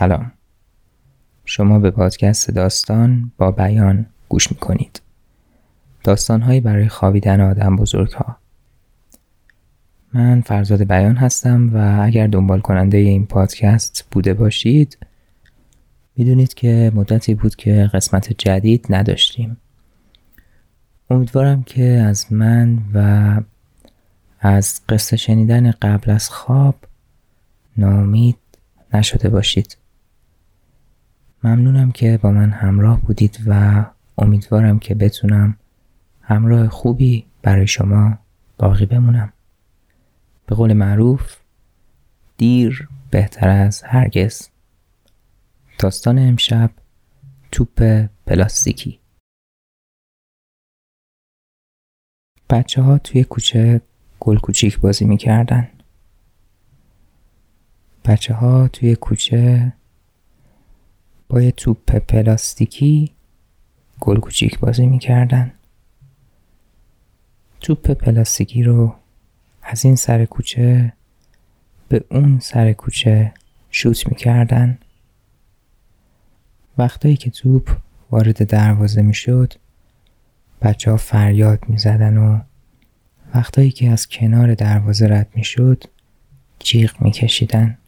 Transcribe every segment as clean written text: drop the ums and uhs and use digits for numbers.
سلام، شما به پادکست داستان با بیان گوش میکنید. داستان‌هایی برای خوابیدن آدم بزرگ‌ها. من فرزاد بیان هستم و اگر دنبال کننده این پادکست بوده باشید میدونید که مدتی بود که قسمت جدید نداشتیم. امیدوارم که از من و از قصه شنیدن قبل از خواب ناامید نشده باشید. ممنونم که با من همراه بودید و امیدوارم که بتونم همراه خوبی برای شما باقی بمونم. به قول معروف دیر بهتر از هرگز. داستان امشب توپ پلاستیکی. بچه ها توی کوچه گل کوچیک بازی میکردن. بچه ها توی کوچه با یه توپ پلاستیکی گل کوچیک بازی میکردن. توپ پلاستیکی رو از این سر کوچه به اون سر کوچه شوت میکردن. وقتی که توپ وارد دروازه میشد بچه ها فریاد میزدن و وقتی که از کنار دروازه رد میشد جیغ میکشیدن.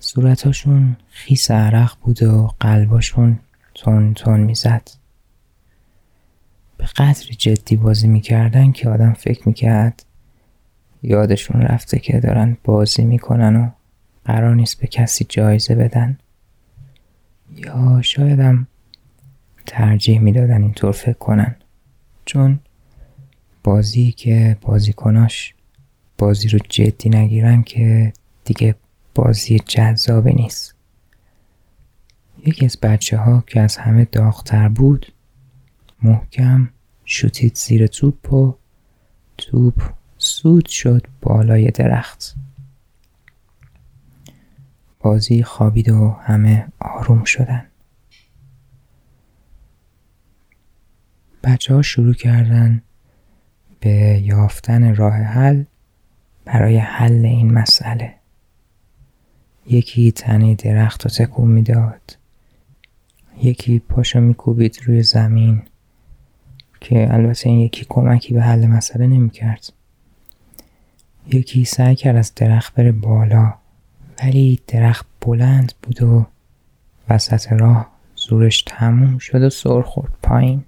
صورتاشون خیس عرق بود و قلباشون تون تون میزد. به قدر جدی بازی میکردن که آدم فکر میکرد یادشون رفته که دارن بازی میکنن و قرار نیست به کسی جایزه بدن، یا شایدم ترجیح میدادن اینطور فکر کنن، چون بازی که بازیکناش بازی رو جدی نگیرن که دیگه بازی جذابی نیست. یکی از بچه ها که از همه داغ‌تر بود محکم شوتید زیر توپ و توپ سود شد بالای درخت. بازی خوابید و همه آروم شدن. بچه ها شروع کردن به یافتن راه حل برای حل این مسئله. یکی تنه درخت رو تکون میداد، یکی پاشو میکوبید روی زمین، که البته این یکی کمکی به حل مسئله نمیکرد. یکی سعی کرد از درخت بره بالا، ولی درخت بلند بود و وسط راه زورش تموم شد و سر خورد پایین.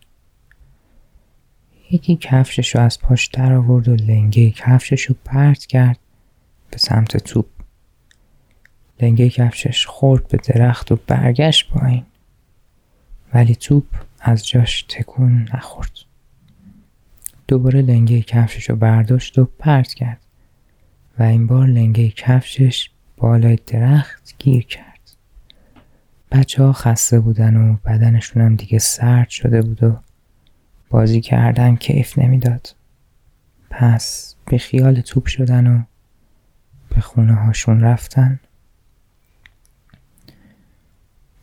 یکی کفششو از پاش در آورد و لنگه کفششو پرت کرد به سمت توپ. لنگه کفشش خورد به درخت و برگشت پایین، ولی توپ از جاش تکون نخورد. دوباره لنگه کفششو برداشت و پرت کرد و این بار لنگه کفشش بالای درخت گیر کرد. بچه ها خسته بودن و بدنشون هم دیگه سرد شده بود و بازی کردن کیف نمیداد. پس به خیال توپ شدن و به خونه هاشون رفتن.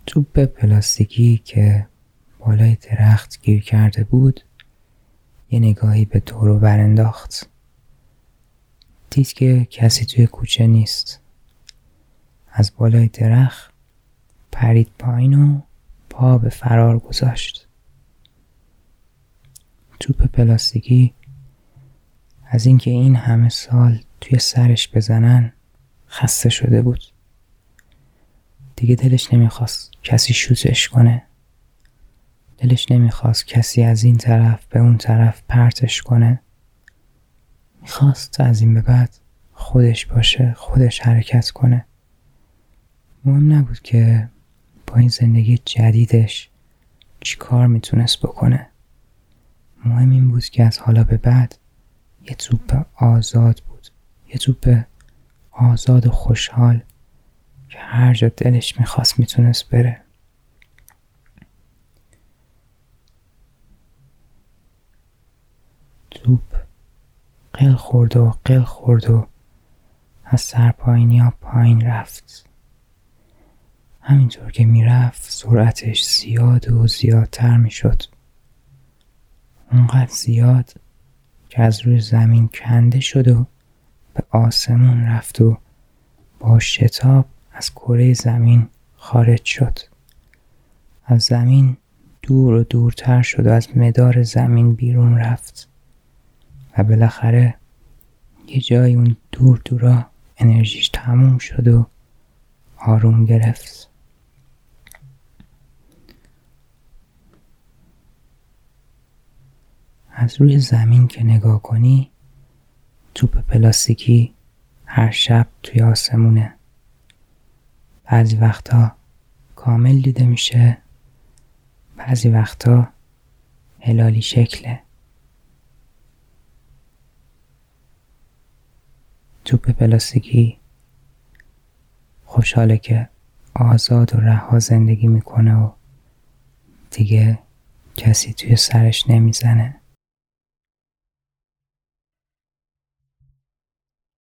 توپ پلاستیکی که بالای درخت گیر کرده بود یه نگاهی به دور و بر انداخت. دید که کسی توی کوچه نیست. از بالای درخت پرید پایین و پا به فرار گذاشت. توپ پلاستیکی از اینکه این همه سال توی سرش بزنن خسته شده بود. دیگه دلش نمیخواست کسی شوتش کنه. دلش نمیخواست کسی از این طرف به اون طرف پرتش کنه. میخواست از این به بعد خودش باشه، خودش حرکت کنه. مهم نبود که با این زندگی جدیدش چی کار میتونست بکنه. مهم این بود که از حالا به بعد یه توپ آزاد بود. یه توپ آزاد و خوشحال که هر جا دلش میخواست میتونست بره. توپ قل خورد و از سرپایینی ها پایین رفت. همینطور که میرفت سرعتش زیاد و زیادتر میشد. اونقدر زیاد که از روی زمین کنده شد و به آسمون رفت و با شتاب از کره زمین خارج شد. از زمین دور و دورتر شد و از مدار زمین بیرون رفت و بالاخره یه جای اون دور دورا انرژیش تموم شد و آروم گرفت. از روی زمین که نگاه کنی توپ پلاستیکی هر شب توی آسمونه. بعضی وقتا کامل دیده میشه، بعضی وقتا هلالی شکله. توپ پلاستیکی خوشحاله که آزاد و رها زندگی میکنه و دیگه کسی توی سرش نمیزنه.